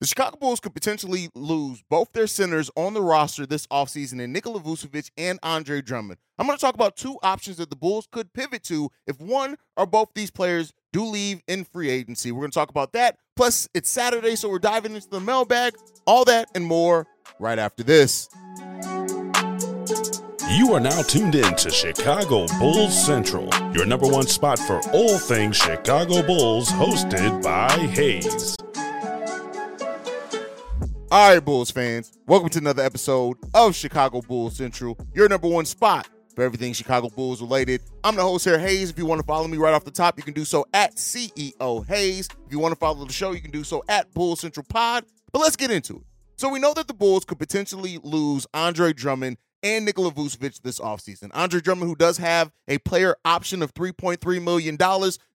The Chicago Bulls could potentially lose both their centers on the roster this offseason in Nikola Vucevic and Andre Drummond. I'm going to talk about two options that the Bulls could pivot to if one or both these players do leave in free agency. We're going to talk about that. Plus, it's Saturday, so we're diving into the mailbag. All that and more right after this. You are now tuned in to Chicago Bulls Central, your number one spot for all things Chicago Bulls, hosted by Haize. All right, Bulls fans, welcome to another episode of Chicago Bulls Central, your number one spot for everything Chicago Bulls related. I'm the host here, Haize. If you want to follow me right off the top, you can do so at CEO Haize. If you want to follow the show, you can do so at BullsCentralPod. But let's get into it. So we know that the Bulls could potentially lose Andre Drummond and Nikola Vucevic this offseason. Andre Drummond, who does have a player option of $3.3 million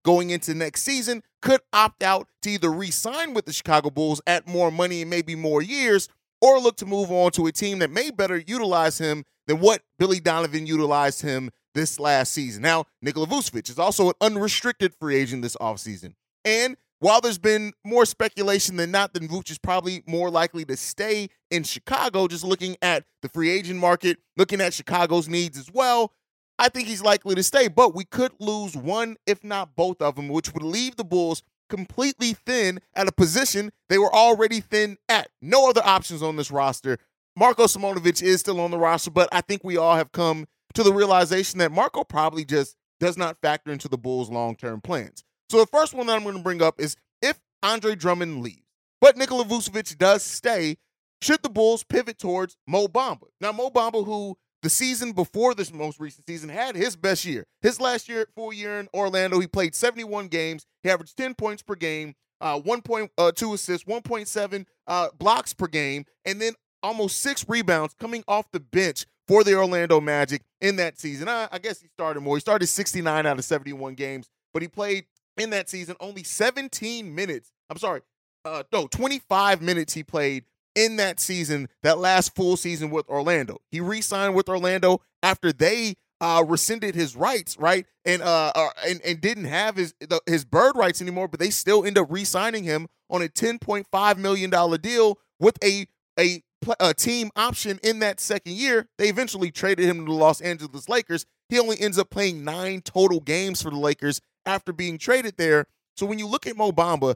going into next season, could opt out to either re-sign with the Chicago Bulls at more money and maybe more years, or look to move on to a team that may better utilize him than what Billy Donovan utilized him this last season. Now, Nikola Vucevic is also an unrestricted free agent this offseason. And while there's been more speculation than not, then Vuce is probably more likely to stay in Chicago, just looking at the free agent market, looking at Chicago's needs as well. I think he's likely to stay, but we could lose one, if not both of them, which would leave the Bulls completely thin at a position they were already thin at. No other options on this roster. Marco Simonovic is still on the roster, but I think we all have come to the realization that Marco probably just does not factor into the Bulls' long-term plans. So the first one that I'm going to bring up is if Andre Drummond leaves, but Nikola Vucevic does stay, should the Bulls pivot towards Mo Bamba? Now, Mo Bamba, who the season before this most recent season had his best year. His last year, full year in Orlando, he played 71 games. He averaged 10 points per game, 1.2 assists, 1.7 blocks per game, and then almost 6 rebounds coming off the bench for the Orlando Magic in that season. I guess he started more. He started 69 out of 71 games, but he played in that season only 25 minutes he played in that season, that last full season with Orlando. He re-signed with Orlando after they rescinded his rights, right, and didn't have his bird rights anymore, but they still end up re-signing him on a $10.5 million deal with a team option in that second year. They eventually traded him to the Los Angeles Lakers. He only ends up playing 9 total games for the Lakers after being traded there. So when you look at Mo Bamba,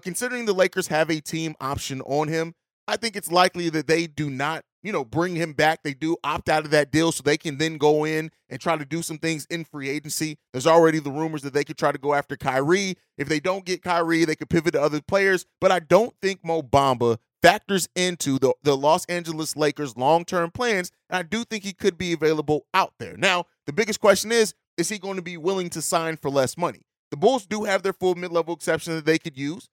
considering the Lakers have a team option on him, I think it's likely that they do not, bring him back. They do opt out of that deal so they can then go in and try to do some things in free agency. There's already the rumors that they could try to go after Kyrie. If they don't get Kyrie, they could pivot to other players. But I don't think Mo Bamba factors into the Los Angeles Lakers' long-term plans, and I do think he could be available out there. Now, the biggest question is he going to be willing to sign for less money? The Bulls do have their full mid-level exception that they could use.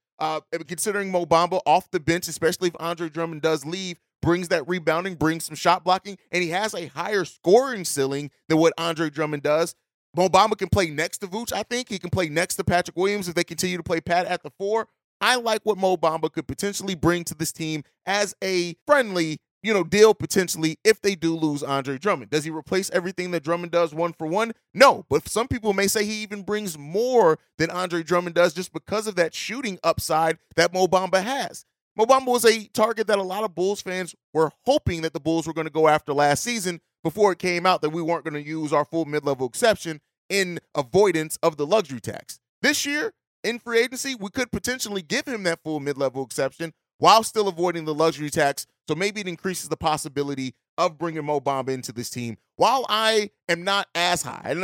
Considering Mo Bamba off the bench, especially if Andre Drummond does leave, brings that rebounding, brings some shot blocking, and he has a higher scoring ceiling than what Andre Drummond does. Mo Bamba can play next to Vooch, I think. He can play next to Patrick Williams if they continue to play Pat at the 4. I like what Mo Bamba could potentially bring to this team as a friendly, deal potentially if they do lose Andre Drummond. Does he replace everything that Drummond does 1-for-1? No, but some people may say he even brings more than Andre Drummond does just because of that shooting upside that Mo Bamba has. Mo Bamba was a target that a lot of Bulls fans were hoping that the Bulls were going to go after last season before it came out that we weren't going to use our full mid-level exception in avoidance of the luxury tax. This year, in free agency, we could potentially give him that full mid-level exception, while still avoiding the luxury tax. So maybe it increases the possibility of bringing Mo Bamba into this team. While I am not as high,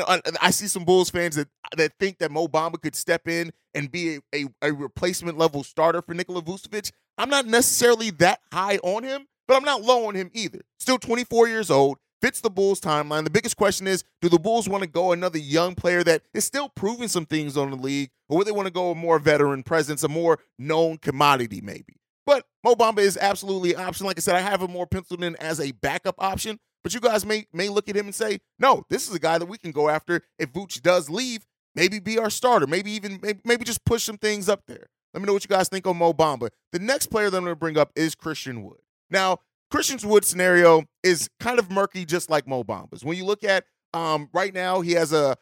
I see some Bulls fans that think that Mo Bamba could step in and be a replacement level starter for Nikola Vucevic. I'm not necessarily that high on him, but I'm not low on him either. Still 24 years old, fits the Bulls' timeline. The biggest question is, do the Bulls want to go another young player that is still proving some things on the league, or would they want to go a more veteran presence, a more known commodity maybe? But Mo Bamba is absolutely an option. Like I said, I have him more penciled in as a backup option, but you guys may look at him and say, no, this is a guy that we can go after if Vooch does leave, maybe be our starter, maybe just push some things up there. Let me know what you guys think on Mo Bamba. The next player that I'm going to bring up is Christian Wood. Now, Christian Wood's scenario is kind of murky, just like Mo Bamba's. When you look at right now, he has an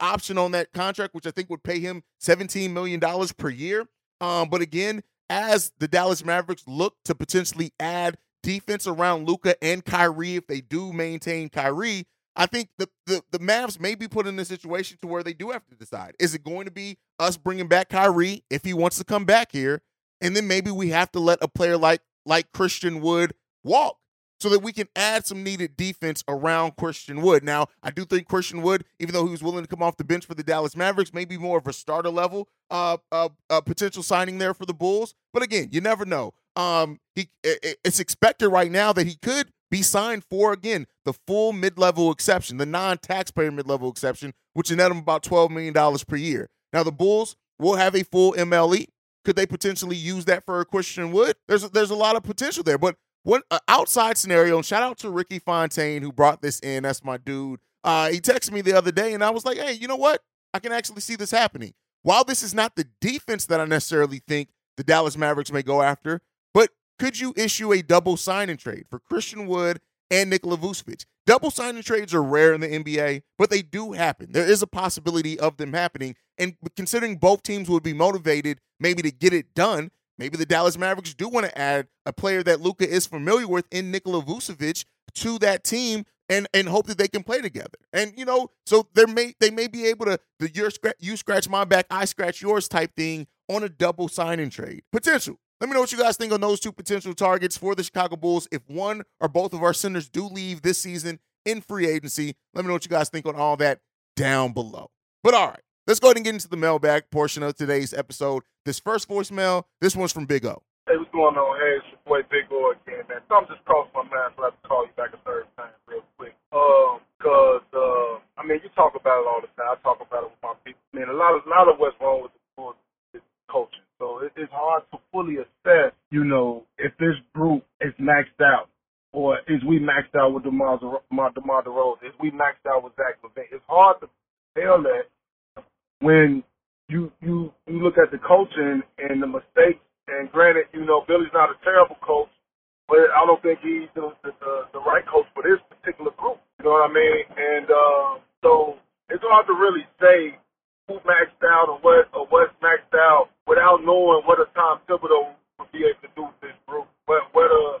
option on that contract, which I think would pay him $17 million per year. But again, as the Dallas Mavericks look to potentially add defense around Luka and Kyrie, if they do maintain Kyrie, I think the Mavs may be put in a situation to where they do have to decide. Is it going to be us bringing back Kyrie if he wants to come back here? And then maybe we have to let a player like Christian Wood walk so that we can add some needed defense around Christian Wood. Now, I do think Christian Wood, even though he was willing to come off the bench for the Dallas Mavericks, maybe more of a starter level potential signing there for the Bulls. But again, you never know. It's expected right now that he could be signed for, again, the full mid-level exception, the non-taxpayer mid-level exception, which will net him about $12 million per year. Now, the Bulls will have a full MLE. Could they potentially use that for Christian Wood? There's a lot of potential there. But one outside scenario, and shout out to Ricky Fontaine, who brought this in. That's my dude. He texted me the other day, and I was like, hey, you know what? I can actually see this happening. While this is not the defense that I necessarily think the Dallas Mavericks may go after, but could you issue a double sign-and-trade for Christian Wood and Nikola Vucevic? Double sign-and-trades are rare in the NBA, but they do happen. There is a possibility of them happening, and considering both teams would be motivated maybe to get it done, maybe the Dallas Mavericks do want to add a player that Luka is familiar with in Nikola Vucevic to that team and hope that they can play together. And, you know, so they may be able to you scratch my back, I scratch yours type thing on a double sign-and-trade. Potential. Let me know what you guys think on those two potential targets for the Chicago Bulls. If one or both of our centers do leave this season in free agency, let me know what you guys think on all that down below. But all right, let's go ahead and get into the mailbag portion of today's episode. This first voicemail, this one's from Big O. Hey, what's going on? Hey, it's your boy Big O again, man. Something just crossed my mind, so I have to call you back a third time real quick. Because you talk about it all the time. I talk about it with my people. Man, a lot of what's wrong with the Bulls is coaching. So it's hard to fully assess, if this group is maxed out, or is we maxed out with DeMar DeRose, is we maxed out with Zach Levin. It's hard to tell that when you look at the coaching and the mistakes. And granted, Billy's not a terrible coach, but I don't think he's the right coach for this particular group. You know what I mean? And so it's hard to really say who maxed out or what's maxed out without knowing what a Tom Thibodeau would be able to do with this group, whether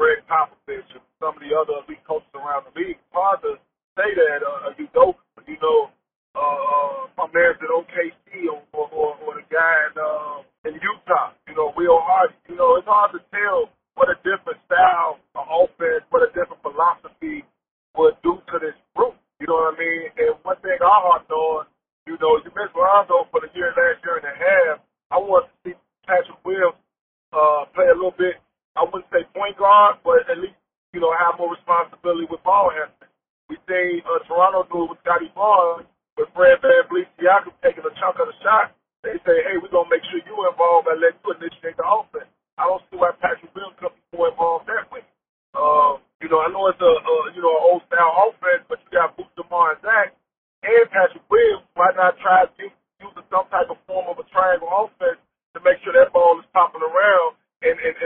Greg Popovich or some of the other elite coaches around the league. It's hard to say that my man's at OKC or the guy in Utah, Will Hardy. It's hard to tell what a different style of offense, what a different philosophy would do to this group. You know what I mean? And one thing I harped on, you missed Rondo for the last year and a half. I wanted to see Patrick Williams play a little bit, I wouldn't say point guard, but at least, have more responsibility with ball handling. We seen Toronto do it with Scottie Barnes, with Fred Van Vliet, Siakam taking a chunk of the shot. They say, hey, we're going to make sure you're involved and let you initiate the offense. I don't see why Patrick Williams could be more involved that way. I know it's an old style offense, but you got Boots, DeMar, and Zach, and Patrick Williams. Why not try to use some type of form of a triangle offense to make sure that ball is popping around and it's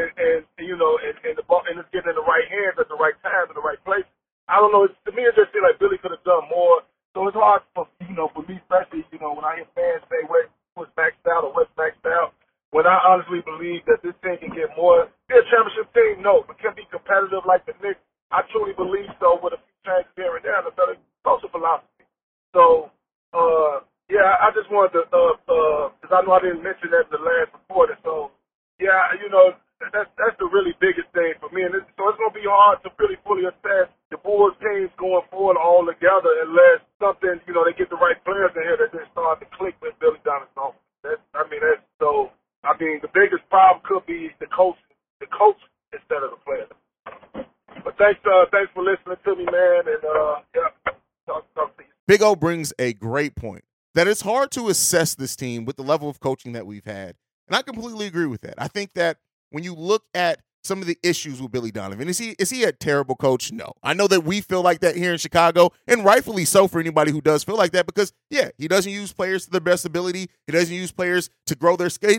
getting in the right hands at the right time in the right place? I don't know. To me, it just seemed like Billy could have done more. So it's hard for me, especially when I hear fans say what's maxed out or what's maxed out. When I honestly believe that this team can get more, be a championship team, no, but can be competitive like the Knicks. I truly believe so, with a few changes here and there, and a better social philosophy. So, I just wanted to, because I know I didn't mention that in the last report, so I, you know, that's the really biggest thing for me. And so it's going to be hard to really fully assess the Bulls teams going forward all together unless something, you know, they get the right players in here that they start to click with Billy Donovan. I mean, the biggest problem could be the coach instead of the player. But thanks for listening to me, man. And, yeah, talk to you. Big O brings a great point that it's hard to assess this team with the level of coaching that we've had. And I completely agree with that. I think that when you look at some of the issues with Billy Donovan, is he a terrible coach? No. I know that we feel like that here in Chicago, and rightfully so for anybody who does feel like that because, yeah, he doesn't use players to their best ability. He doesn't use players to grow their skill.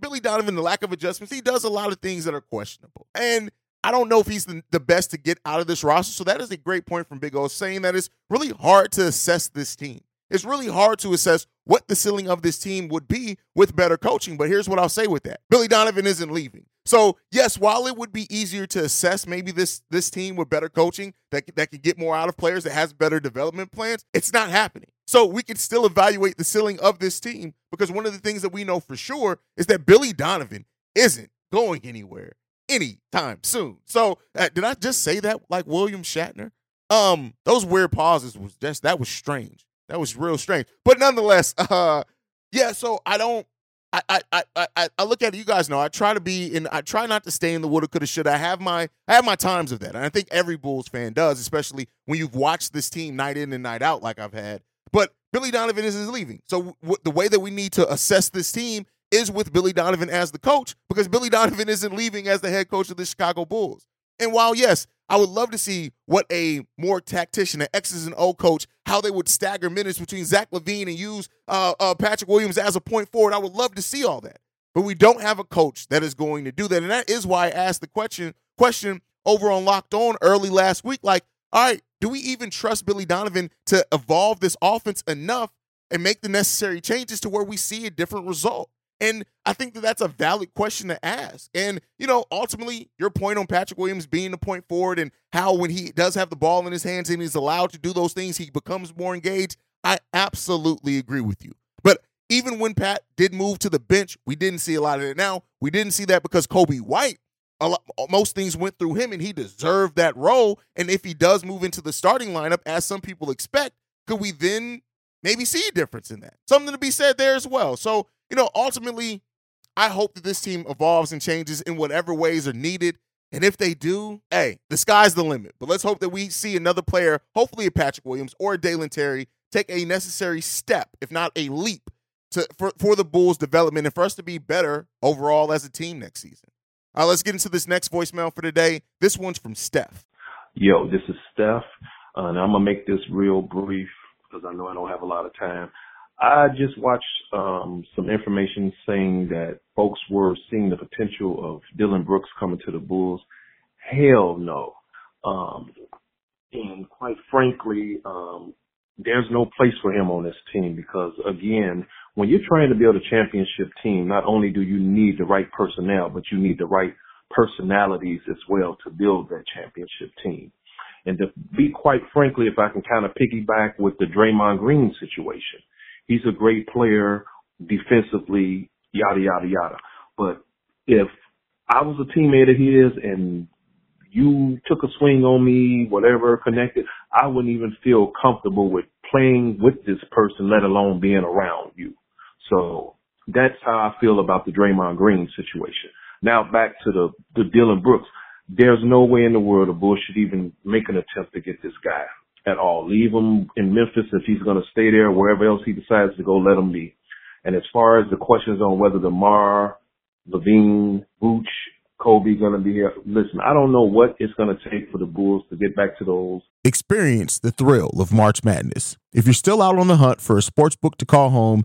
Billy Donovan, the lack of adjustments, he does a lot of things that are questionable. And I don't know if he's the best to get out of this roster, so that is a great point from Big O, saying that it's really hard to assess this team. It's really hard to assess what the ceiling of this team would be with better coaching, but here's what I'll say with that. Billy Donovan isn't leaving. So, yes, while it would be easier to assess maybe this team with better coaching that can get more out of players, that has better development plans, it's not happening. So we can still evaluate the ceiling of this team because one of the things that we know for sure is that Billy Donovan isn't going anywhere anytime soon. So did I just say that like William Shatner? Those weird pauses was strange. That was real strange. But nonetheless, so I look at it, you guys know, I try not to stay in the woulda, coulda, shoulda. I have my times of that. And I think every Bulls fan does, especially when you've watched this team night in and night out like I've had. But Billy Donovan isn't leaving. So the way that we need to assess this team is with Billy Donovan as the coach, because Billy Donovan isn't leaving as the head coach of the Chicago Bulls. And while, yes, I would love to see what a more tactician, an X's and O coach, how they would stagger minutes between Zach Levin and use Patrick Williams as a point forward. I would love to see all that. But we don't have a coach that is going to do that. And that is why I asked the question over on Locked On early last week, like, all right, do we even trust Billy Donovan to evolve this offense enough and make the necessary changes to where we see a different result? And I think that that's a valid question to ask. And, you know, ultimately, your point on Patrick Williams being the point forward and how when he does have the ball in his hands and he's allowed to do those things, he becomes more engaged. I absolutely agree with you. But even when Pat did move to the bench, we didn't see a lot of it. Now, we didn't see that because Kobe White, most things went through him, and he deserved that role. And if he does move into the starting lineup, as some people expect, could we then maybe see a difference in that? Something to be said there as well. So, you know, ultimately, I hope that this team evolves and changes in whatever ways are needed. And if they do, hey, the sky's the limit. But let's hope that we see another player, hopefully a Patrick Williams or a Dalen Terry, take a necessary step, if not a leap, for the Bulls' development and for us to be better overall as a team next season. All right, let's get into this next voicemail for today. This one's from Steph. Yo, this is Steph, and I'm going to make this real brief because I know I don't have a lot of time. I just watched some information saying that folks were seeing the potential of Dillon Brooks coming to the Bulls. Hell no. And quite frankly, there's no place for him on this team because, again, when you're trying to build a championship team, not only do you need the right personnel, but you need the right personalities as well to build that championship team. And to be quite frankly, if I can kind of piggyback with the Draymond Green situation, he's a great player defensively, yada, yada, yada. But if I was a teammate of his and you took a swing on me, whatever, connected, I wouldn't even feel comfortable with playing with this person, let alone being around you. So that's how I feel about the Draymond Green situation. Now back to the Dillon Brooks. There's no way in the world a Bull should even make an attempt to get this guy at all. Leave him in Memphis if he's going to stay there, wherever else he decides to go, let him be. And as far as the questions on whether DeMar, Levine, Vooch, Kobe going to be here, listen, I don't know what it's going to take for the Bulls to get back to those. Experience the thrill of March Madness. If you're still out on the hunt for a sports book to call home,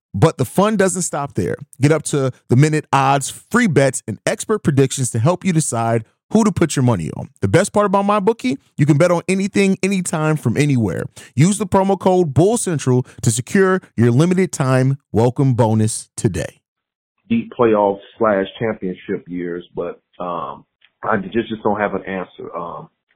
But the fun doesn't stop there. Get up to the minute odds, free bets, and expert predictions to help you decide who to put your money on. The best part about MyBookie, you can bet on anything, anytime, from anywhere. Use the promo code BULLCENTRAL to secure your limited time welcome bonus today. Deep playoff/championship years, but I just don't have an answer.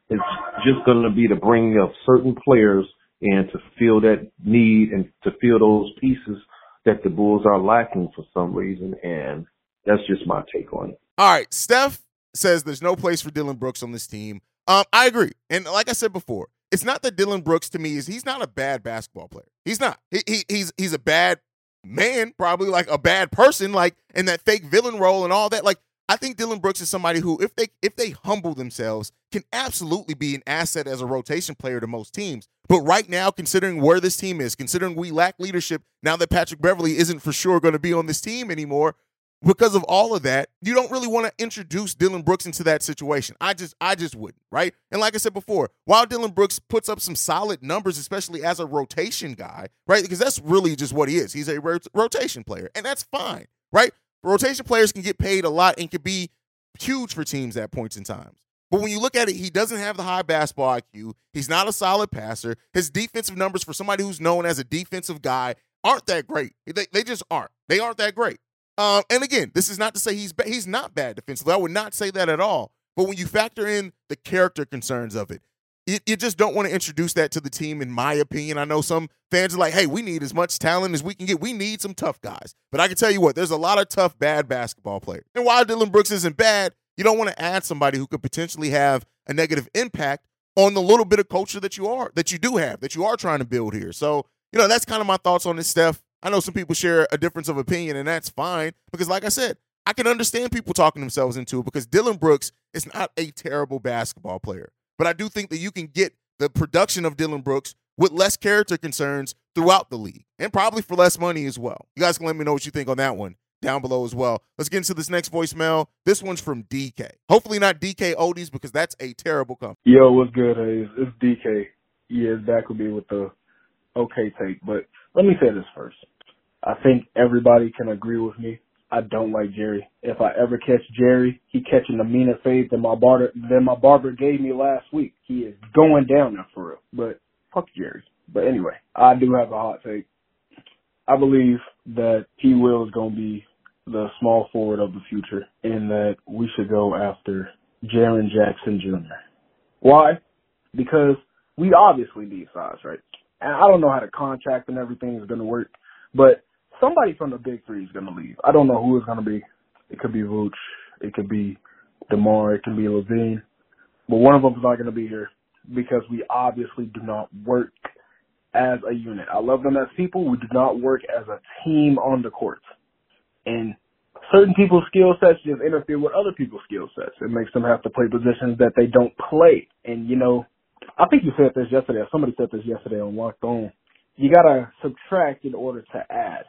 It's just going to be the bringing of certain players and to fill that need and to fill those pieces that the Bulls are lacking for some reason, and that's just my take on it. All right, Steph says there's no place for Dillon Brooks on this team. I agree, and like I said before, it's not that Dillon Brooks to me is he's not a bad basketball player. He's not. He's a bad man, probably like a bad person, like in that fake villain role and all that. Like I think Dillon Brooks is somebody who, if they humble themselves, can absolutely be an asset as a rotation player to most teams. But right now, considering where this team is, considering we lack leadership, now that Patrick Beverley isn't for sure going to be on this team anymore, because of all of that, you don't really want to introduce Dillon Brooks into that situation. I just wouldn't, right? And like I said before, while Dillon Brooks puts up some solid numbers, especially as a rotation guy, right? Because that's really just what he is. He's a rotation player, and that's fine, right? Rotation players can get paid a lot and can be huge for teams at points in time. But when you look at it, he doesn't have the high basketball IQ. He's not a solid passer. His defensive numbers for somebody who's known as a defensive guy aren't that great. They just aren't. They aren't that great. And again, this is not to say he's not bad defensively. I would not say that at all. But when you factor in the character concerns of it, you just don't want to introduce that to the team, in my opinion. I know some fans are like, hey, we need as much talent as we can get. We need some tough guys. But I can tell you what, there's a lot of tough, bad basketball players. And while Dillon Brooks isn't bad, you don't want to add somebody who could potentially have a negative impact on the little bit of culture that you do have, that you are trying to build here. So, you know, that's kind of my thoughts on this, Steph. I know some people share a difference of opinion, and that's fine, because like I said, I can understand people talking themselves into it, because Dillon Brooks is not a terrible basketball player. But I do think that you can get the production of Dillon Brooks with less character concerns throughout the league, and probably for less money as well. You guys can let me know what you think on that one down below as well. Let's get into this next voicemail. This one's from DK. Hopefully not DK Oldies, because that's a terrible company. Yo, what's good, Haize? It's DK. Yeah, Zach will be with the okay take. But let me say this first. I think everybody can agree with me. I don't like Jerry. If I ever catch Jerry, he catching the meaner fade than my barber gave me last week. He is going down there for real. But fuck Jerry. But anyway, I do have a hot take. I believe that P. Will is going to be the small forward of the future, and that we should go after Jaren Jackson Jr. Why? Because we obviously need size, right? And I don't know how the contract and everything is going to work, but somebody from the big three is going to leave. I don't know who it's going to be. It could be Vooch. It could be DeMar. It could be Levine. But one of them is not going to be here, because we obviously do not work as a unit. I love them as people. We do not work as a team on the court. And certain people's skill sets just interfere with other people's skill sets. It makes them have to play positions that they don't play. And, you know, I think you said this yesterday, or somebody said this yesterday on Locked On. You got to subtract in order to add.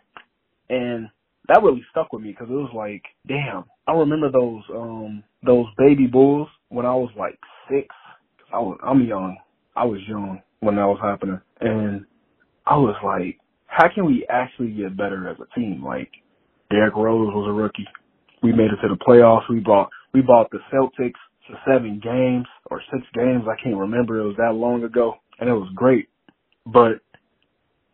And that really stuck with me, because it was like, damn, I remember those baby Bulls when I was like 6. I was young when that was happening. And I was like, how can we actually get better as a team? Like, Derrick Rose was a rookie. We made it to the playoffs. We bought the Celtics to 7 games or 6 games. I can't remember. It was that long ago. And it was great. But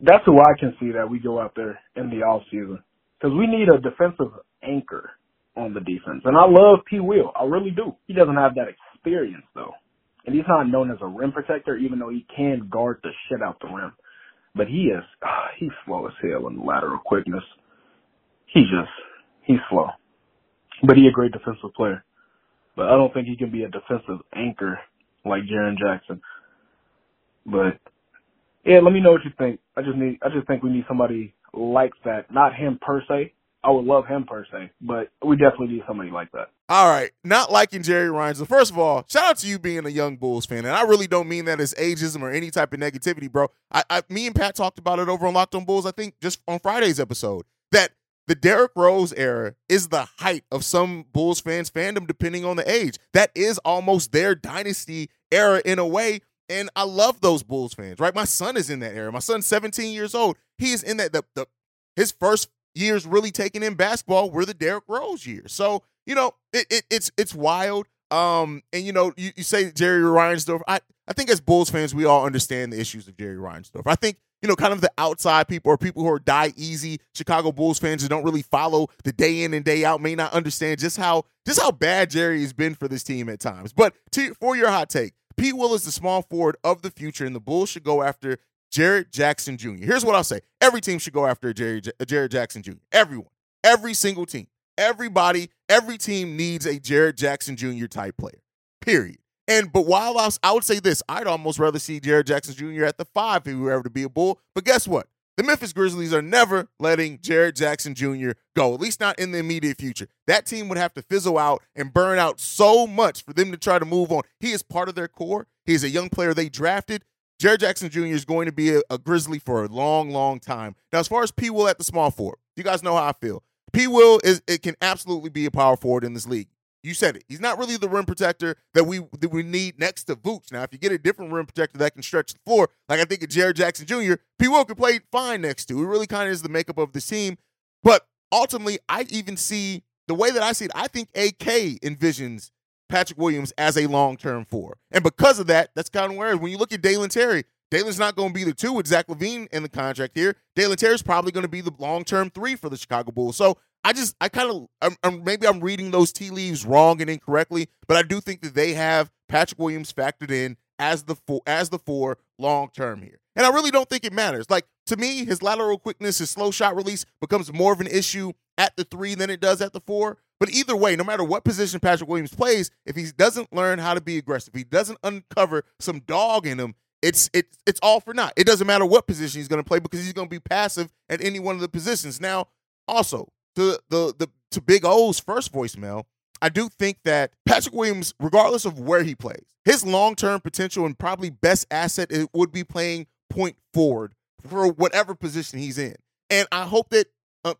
that's who I can see that we go out there in the offseason, because we need a defensive anchor on the defense. And I love P. Will. I really do. He doesn't have that experience, though. And he's not known as a rim protector, even though he can guard the shit out the rim. But he's slow as hell in lateral quickness. He's slow. But he's a great defensive player. But I don't think he can be a defensive anchor like Jaren Jackson. But yeah, let me know what you think. I just think we need somebody like that. Not him per se. I would love him per se, but we definitely need somebody like that. All right. Not liking Jerry Reinsdorf. First of all, shout out to you being a young Bulls fan. And I really don't mean that as ageism or any type of negativity, bro. Me and Pat talked about it over on Locked On Bulls, I think just on Friday's episode, that the Derrick Rose era is the height of some Bulls fans' fandom, depending on the age. That is almost their dynasty era in a way. And I love those Bulls fans, right? My son is in that era. My son's 17 years old. He is in that. His first years really taking in basketball were the Derrick Rose years. So, you know, it's wild. And, you know, you say Jerry Reinsdorf. I think as Bulls fans, we all understand the issues of Jerry Reinsdorf. I think, you know, kind of the outside people or people who are die easy Chicago Bulls fans who don't really follow the day in and day out may not understand just how bad Jerry has been for this team at times. But for your hot take, P. Will is the small forward of the future, and the Bulls should go after Jaren Jackson Jr. Here's what I'll say. Every team should go after Jaren Jackson Jr. Everyone. Every single team. Everybody, every team needs a Jaren Jackson Jr. type player, period. But while I would say this, I'd almost rather see Jaren Jackson Jr. at the 5 if he were ever to be a Bull. But guess what? The Memphis Grizzlies are never letting Jaren Jackson Jr. go, at least not in the immediate future. That team would have to fizzle out and burn out so much for them to try to move on. He is part of their core. He is a young player they drafted. Jaren Jackson Jr. is going to be a Grizzly for a long, long time. Now, as far as P. Will at the small forward, you guys know how I feel. P. Will can absolutely be a power forward in this league. You said it. He's not really the rim protector that we need next to Vooch. Now, if you get a different rim protector that can stretch the floor, like I think of Jaren Jackson Jr., P. Will could play fine next to. It really kind of is the makeup of this team. But ultimately, I even see the way that I see it, I think AK envisions Patrick Williams as a long-term four. And because of that, that's kind of where when you look at Dalen Terry, Dalen's not going to be the 2 with Zach Levin in the contract here. Dalen Terry's probably going to be the long-term 3 for the Chicago Bulls. So maybe I'm reading those tea leaves wrong and incorrectly, but I do think that they have Patrick Williams factored in as the four long-term here. And I really don't think it matters. Like, to me, his lateral quickness, his slow shot release becomes more of an issue at the 3 than it does at the 4. But either way, no matter what position Patrick Williams plays, if he doesn't learn how to be aggressive, he doesn't uncover some dog in him, It's all for naught. It doesn't matter what position he's going to play because he's going to be passive at any one of the positions. Now, also, to Big O's first voicemail, I do think that Patrick Williams, regardless of where he plays, his long-term potential and probably best asset it would be playing point forward for whatever position he's in. And I hope that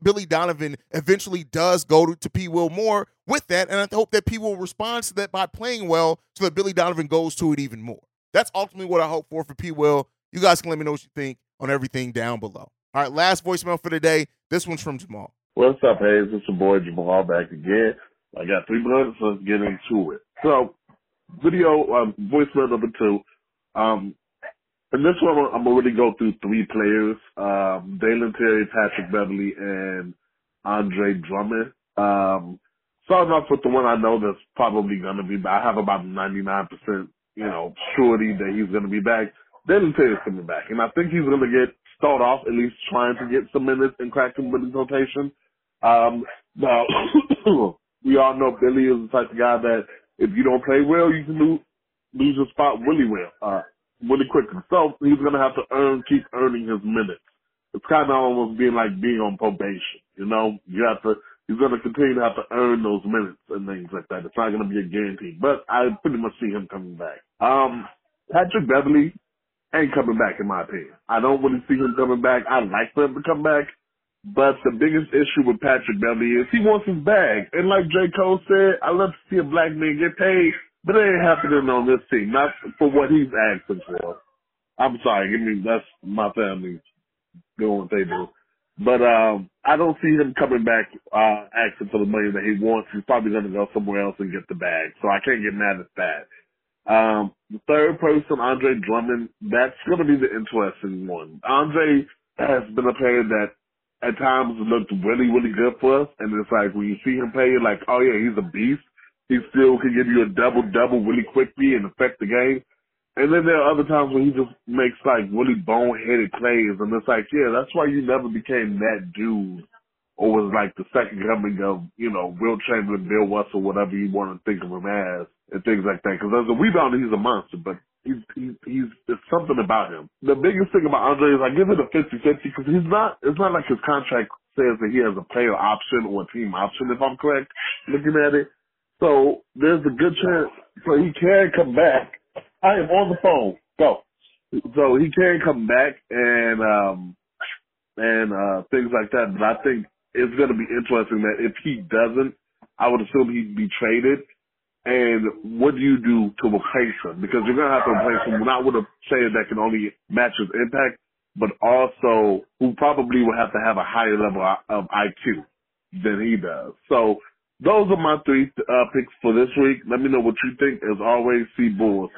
Billy Donovan eventually does go to P. Will more with that, and I hope that P. Will responds to that by playing well so that Billy Donovan goes to it even more. That's ultimately what I hope for P. Will. You guys can let me know what you think on everything down below. All right, last voicemail for today. This one's from Jamal. What's up, Haize? It's your boy Jamal back again. I got 3 brothers, so let's get into it. So, voicemail number 2. In this one, I'm going to really go through 3 players. Dalen Terry, Patrick Beverley, and Andre Drummond. Starting off with the one I know that's probably going to be, I have about 99%. You know, surety that he's going to be back. Dalen Terry's coming back. And I think he's going to start off at least trying to get some minutes and crack some minutes rotation. Now, we all know Billy is the type of guy that if you don't play well, you can lose your spot really quickly. So he's going to have to keep earning his minutes. It's kind of almost being on probation. You know, he's going to continue to have to earn those minutes and things like that. It's not going to be a guarantee, but I pretty much see him coming back. Patrick Beverley ain't coming back, in my opinion. I don't really see him coming back. I'd like for him to come back, but the biggest issue with Patrick Beverley is he wants his bag. And like J. Cole said, I love to see a black man get paid, but it ain't happening on this team, not for what he's asking for. I'm sorry. I mean, that's my family doing what they do. But I don't see him coming back asking for the money that he wants. He's probably going to go somewhere else and get the bag. So I can't get mad at that. The third person, Andre Drummond, that's going to be the interesting one. Andre has been a player that at times looked really, really good for us. And it's like when you see him play, you're like, oh, yeah, he's a beast. He still can give you a double-double really quickly and affect the game. And then there are other times when he just makes, really boneheaded plays. And it's like, yeah, that's why you never became that dude or was, the second coming of, Will Chamberlain, Bill Russell, whatever you want to think of him as and things like that. Because as a rebounder, he's a monster, but there's something about him. The biggest thing about Andre is I give it a 50-50 because it's not like his contract says that he has a player option or a team option, if I'm correct, looking at it. So there's a good chance so he can come back. I am on the phone. Go. So he can come back and things like that. But I think it's going to be interesting that if he doesn't, I would assume he'd be traded. And what do you do to replace him? Because you're going to have to replace him not with a player that can only match his impact, but also who probably will have to have a higher level of IQ than he does. So those are my three picks for this week. Let me know what you think. As always, see Bulls.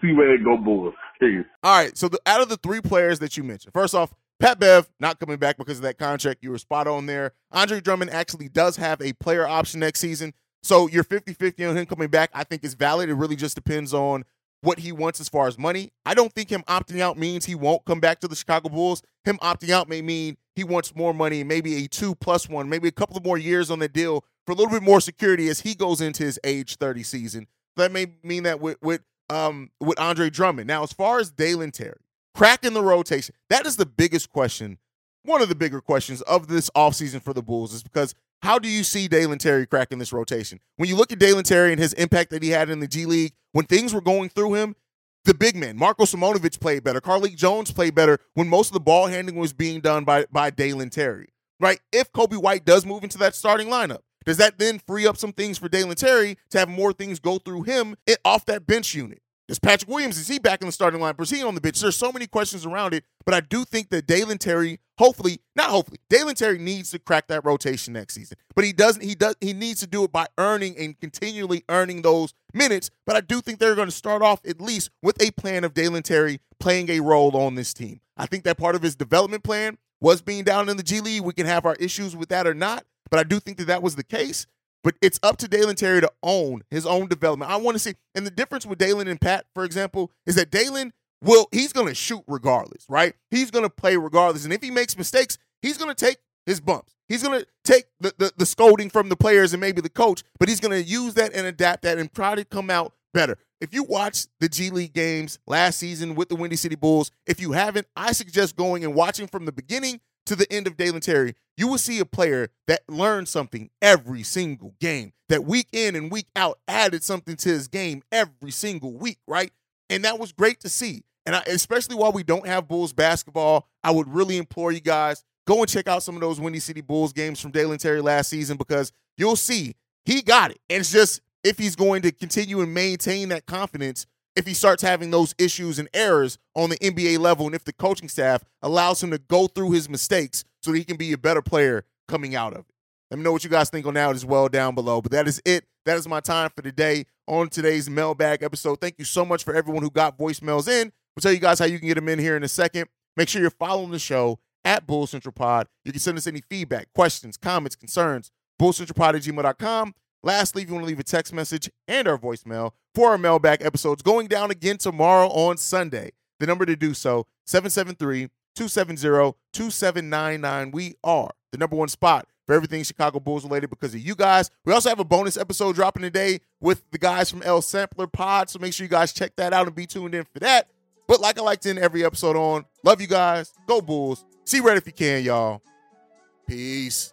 See where they go, Bulls. Peace. All right, so out of the three players that you mentioned, first off, Pat Bev not coming back because of that contract. You were spot on there. Andre Drummond actually does have a player option next season, so your 50-50 on him coming back I think is valid. It really just depends on what he wants as far as money. I don't think him opting out means he won't come back to the Chicago Bulls. Him opting out may mean he wants more money, maybe a 2+1, maybe a couple of more years on the deal for a little bit more security as he goes into his age 30 season. That may mean that with Andre Drummond. Now, as far as Dalen Terry, cracking the rotation, that is the biggest question, one of the bigger questions of this offseason for the Bulls, is because how do you see Dalen Terry cracking this rotation? When you look at Dalen Terry and his impact that he had in the G League, when things were going through him, the big men, Marco Simonovic played better, Carlik Jones played better when most of the ball handling was being done by Dalen Terry, right? If Kobe White does move into that starting lineup, does that then free up some things for Dalen Terry to have more things go through him off that bench unit? Does Patrick Williams, is he back in the starting lineup? Is he on the bench? There's so many questions around it, but I do think that Dalen Terry needs to crack that rotation next season. But he needs to do it by earning and continually earning those minutes. But I do think they're going to start off at least with a plan of Dalen Terry playing a role on this team. I think that part of his development plan was being down in the G League. We can have our issues with that or not, but I do think that that was the case. But it's up to Dalen Terry to own his own development. I want to see, and the difference with Dalen and Pat, for example, is that Dalen he's going to shoot regardless, right? He's going to play regardless. And if he makes mistakes, he's going to take his bumps. He's going to take the scolding from the players and maybe the coach, but he's going to use that and adapt that and try to come out better. If you watch the G League games last season with the Windy City Bulls, if you haven't, I suggest going and watching from the beginning to the end of Dalen Terry. You will see a player that learned something every single game, that week in and week out added something to his game every single week, right? And that was great to see. And especially while we don't have Bulls basketball, I would really implore you guys, go and check out some of those Windy City Bulls games from Dalen Terry last season, because you'll see he got it. And it's just if he's going to continue and maintain that confidence, if he starts having those issues and errors on the NBA level, and if the coaching staff allows him to go through his mistakes so that he can be a better player coming out of it. Let me know what you guys think on that as well down below. But that is it. That is my time for today on today's mailbag episode. Thank you so much for everyone who got voicemails in. We'll tell you guys how you can get them in here in a second. Make sure you're following the show at Bull Central Pod. You can send us any feedback, questions, comments, concerns, BullCentralPod@gmail.com. Lastly, if you want to leave a text message and our voicemail for our mailbag episodes, going down again tomorrow on Sunday, the number to do so, 773-270-2799. We are the number one spot for everything Chicago Bulls related because of you guys. We also have a bonus episode dropping today with the guys from El Sampler Pod, so make sure you guys check that out and be tuned in for that. But like I like to end every episode on, love you guys. Go Bulls. See red if you can, y'all. Peace.